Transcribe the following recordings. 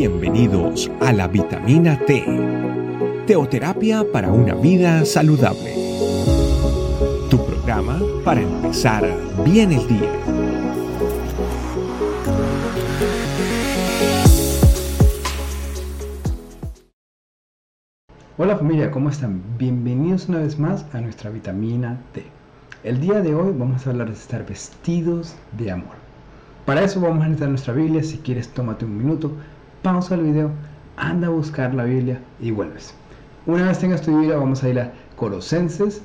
Bienvenidos a la Vitamina T, Teoterapia para una vida saludable. Tu programa para empezar bien el día. Hola familia, ¿cómo están? Bienvenidos una vez más a nuestra Vitamina T. El día de hoy vamos a hablar de estar vestidos de amor. Para eso vamos a necesitar nuestra Biblia. Si quieres, tómate un minuto, pausa el video, anda a buscar la Biblia y vuelves. Una vez tengas tu Biblia, vamos a ir a Colosenses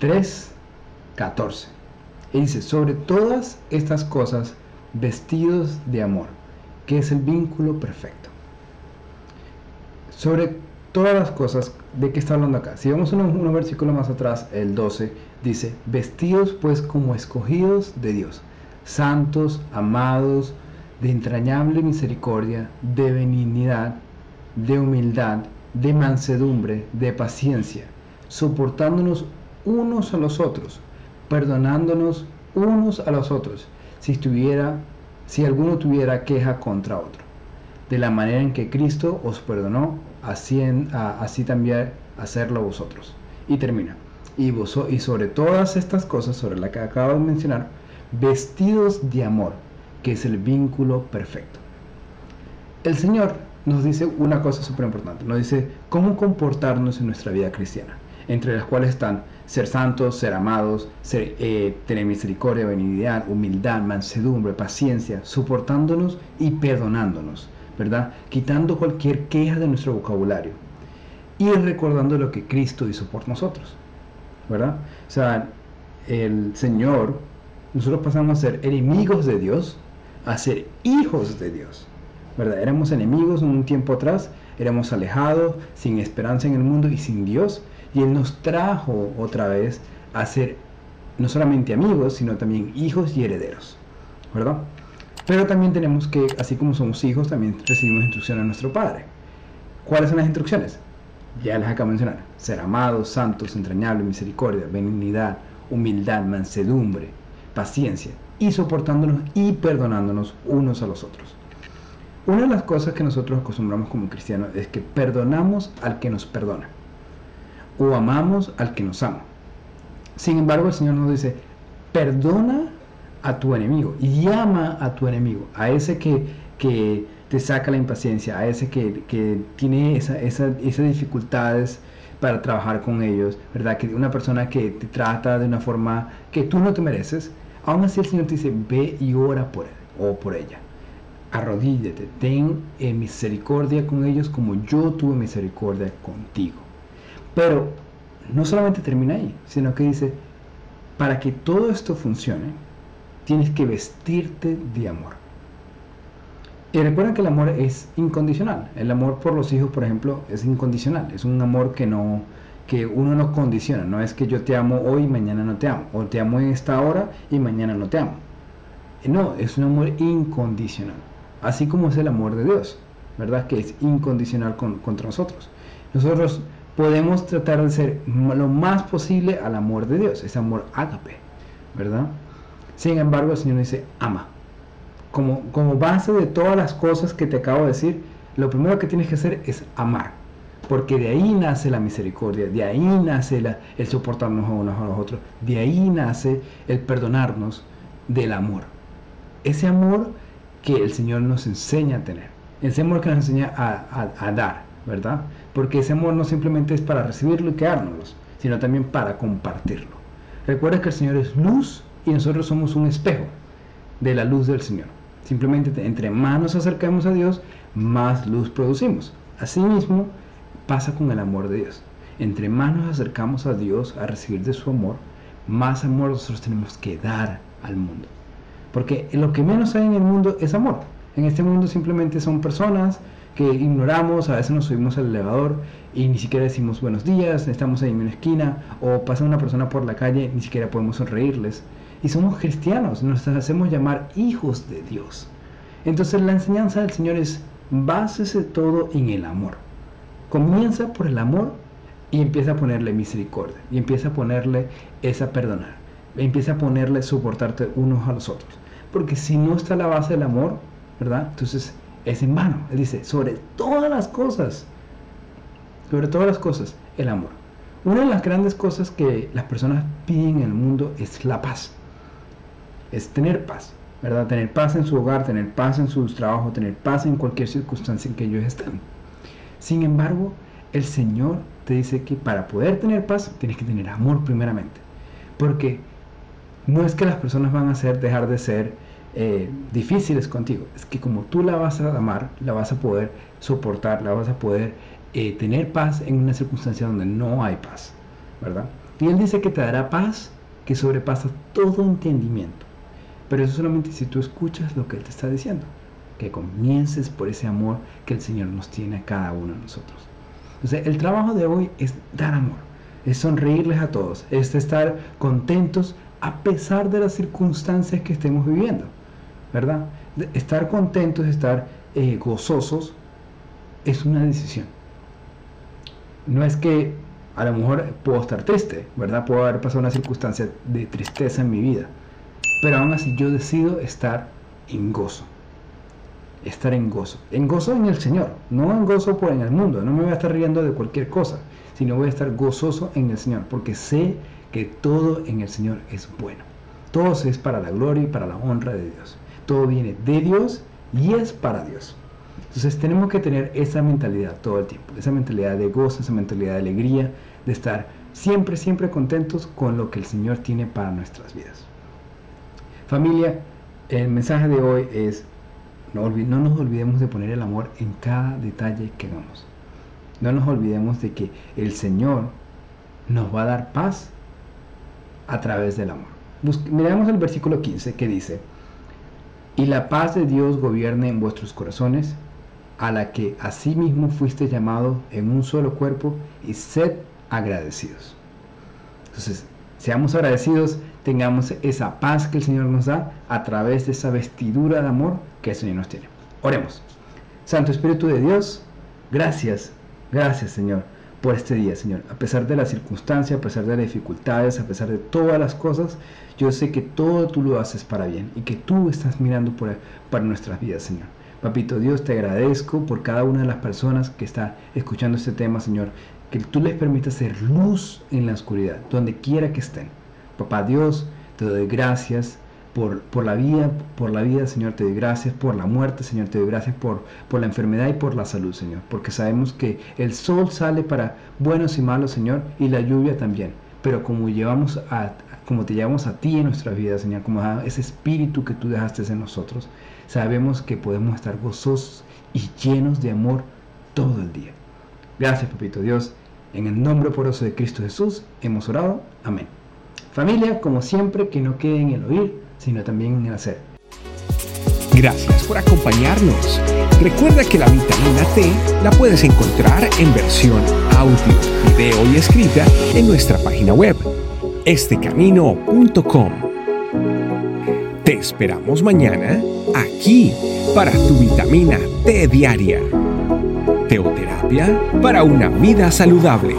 3:14. Y dice: sobre todas estas cosas, vestidos de amor, que es el vínculo perfecto. Sobre todas las cosas, ¿de qué está hablando acá? Si vamos unos versículos más atrás, el 12, dice: vestidos pues como escogidos de Dios, santos, amados, de entrañable misericordia, de benignidad, de humildad, de mansedumbre, de paciencia, soportándonos unos a los otros, perdonándonos unos a los otros, si alguno tuviera queja contra otro. De la manera en que Cristo os perdonó, así también hacerlo vosotros. Y termina. Y sobre todas estas cosas, sobre las que acabo de mencionar, vestidos de amor, que es el vínculo perfecto. El Señor nos dice una cosa súper importante. Nos dice cómo comportarnos en nuestra vida cristiana, entre las cuales están ser santos, ser amados, tener misericordia, benignidad, humildad, mansedumbre, paciencia, soportándonos y perdonándonos, ¿verdad? Quitando cualquier queja de nuestro vocabulario y recordando lo que Cristo hizo por nosotros, ¿verdad? O sea, el Señor... Nosotros pasamos a ser enemigos de Dios a ser hijos de Dios, ¿verdad? Éramos enemigos un tiempo atrás, éramos alejados, sin esperanza en el mundo y sin Dios, y Él nos trajo otra vez a ser no solamente amigos, sino también hijos y herederos, ¿verdad? Pero también tenemos que, así como somos hijos, también recibimos instrucciones de nuestro Padre. ¿Cuáles son las instrucciones? Ya las acabo de mencionar: ser amados, santos, entrañables, misericordia, benignidad, humildad, mansedumbre, paciencia, y soportándonos y perdonándonos unos a los otros. Una de las cosas que nosotros acostumbramos como cristianos es que perdonamos al que nos perdona o amamos al que nos ama. Sin embargo, el Señor nos dice: perdona a tu enemigo y ama a tu enemigo, a ese que te saca la impaciencia, a ese que tiene esas dificultades para trabajar con ellos, ¿verdad? Que una persona que te trata de una forma que tú no te mereces. Aún así el Señor te dice: ve y ora por él o por ella. Arrodíllate, ten misericordia con ellos como yo tuve misericordia contigo. Pero no solamente termina ahí, sino que dice: para que todo esto funcione, tienes que vestirte de amor. Y recuerden que el amor es incondicional. El amor por los hijos, por ejemplo, es incondicional. Es un amor que uno no condiciona. No es que yo te amo hoy y mañana no te amo, o te amo en esta hora y mañana no te amo. No, es un amor incondicional. Así como es el amor de Dios, ¿verdad? Que es incondicional contra nosotros. Nosotros podemos tratar de ser lo más posible al amor de Dios, ese amor ágape, ¿verdad? Sin embargo, el Señor dice: ama. Como base de todas las cosas que te acabo de decir, lo primero que tienes que hacer es amar, porque de ahí nace la misericordia, de ahí nace el soportarnos a unos a los otros, de ahí nace el perdonarnos del amor. Ese amor que el Señor nos enseña a tener, ese amor que nos enseña a dar, ¿verdad? Porque ese amor no simplemente es para recibirlo y quedárnoslo, sino también para compartirlo. Recuerda que el Señor es luz y nosotros somos un espejo de la luz del Señor. Simplemente entre más nos acercamos a Dios, más luz producimos. Asimismo pasa con el amor de Dios. Entre más nos acercamos a Dios a recibir de su amor, más amor nosotros tenemos que dar al mundo. Porque lo que menos hay en el mundo es amor. En este mundo simplemente son personas que ignoramos, a veces nos subimos al elevador y ni siquiera decimos buenos días, estamos ahí en una esquina, o pasa una persona por la calle, ni siquiera podemos sonreírles. Y somos cristianos, nos hacemos llamar hijos de Dios. Entonces la enseñanza del Señor es: básese todo en el amor. Comienza por el amor y empieza a ponerle misericordia, y empieza a ponerle esa perdonar, y empieza a ponerle soportarte unos a los otros. Porque si no está la base del amor, ¿verdad? Entonces es en vano. Él dice, sobre todas las cosas, sobre todas las cosas, el amor. Una de las grandes cosas que las personas piden en el mundo es la paz, es tener paz, ¿verdad? Tener paz en su hogar, tener paz en sus trabajos, tener paz en cualquier circunstancia en que ellos estén. Sin embargo, el Señor te dice que para poder tener paz tienes que tener amor primeramente, porque no es que las personas van a dejar de ser difíciles contigo, es que como tú la vas a amar, la vas a poder soportar, la vas a poder tener paz en una circunstancia donde no hay paz, ¿verdad? Y Él dice que te dará paz que sobrepasa todo entendimiento, pero eso solamente si tú escuchas lo que Él te está diciendo, que comiences por ese amor que el Señor nos tiene a cada uno de nosotros. Entonces, el trabajo de hoy es dar amor, es sonreírles a todos, es estar contentos a pesar de las circunstancias que estemos viviendo, ¿verdad? Estar contentos, estar gozosos, es una decisión. No es que a lo mejor puedo estar triste, ¿verdad? Puedo haber pasado una circunstancia de tristeza en mi vida, pero aún así yo decido estar en gozo. Estar en gozo en el Señor, no en gozo por en el mundo. No me voy a estar riendo de cualquier cosa, sino voy a estar gozoso en el Señor, porque sé que todo en el Señor es bueno. Todo es para la gloria y para la honra de Dios. Todo viene de Dios y es para Dios. Entonces tenemos que tener esa mentalidad todo el tiempo, esa mentalidad de gozo, esa mentalidad de alegría, de estar siempre, siempre contentos con lo que el Señor tiene para nuestras vidas. Familia, el mensaje de hoy es: no nos olvidemos de poner el amor en cada detalle que hagamos. No nos olvidemos de que el Señor nos va a dar paz a través del amor. Miremos el versículo 15 que dice: y la paz de Dios gobierne en vuestros corazones, a la que asimismo fuiste llamado en un solo cuerpo, y sed agradecidos. Entonces, seamos agradecidos, tengamos esa paz que el Señor nos da a través de esa vestidura de amor que el Señor nos tiene. Oremos. Santo Espíritu de Dios, gracias Señor por este día, Señor. A pesar de las circunstancias, a pesar de las dificultades, a pesar de todas las cosas, yo sé que todo tú lo haces para bien y que tú estás mirando para nuestras vidas, Señor. Papito Dios, te agradezco por cada una de las personas que está escuchando este tema, Señor, que tú les permitas ser luz en la oscuridad, donde quiera que estén. Papá Dios, te doy gracias por la vida, Señor, te doy gracias por la muerte, Señor, te doy gracias por la enfermedad y por la salud, Señor, porque sabemos que el sol sale para buenos y malos, Señor, y la lluvia también, pero como te llevamos a ti en nuestras vidas, Señor, como ese espíritu que tú dejaste en nosotros, sabemos que podemos estar gozosos y llenos de amor todo el día. Gracias, Papito Dios, en el nombre poderoso de Cristo Jesús hemos orado, amén. Familia, como siempre, que no quede en el oír, sino también en el hacer. Gracias por acompañarnos. Recuerda que la vitamina T la puedes encontrar en versión audio, video y escrita en nuestra página web, estecamino.com. Te esperamos mañana aquí para tu vitamina T diaria. Teoterapia para una vida saludable.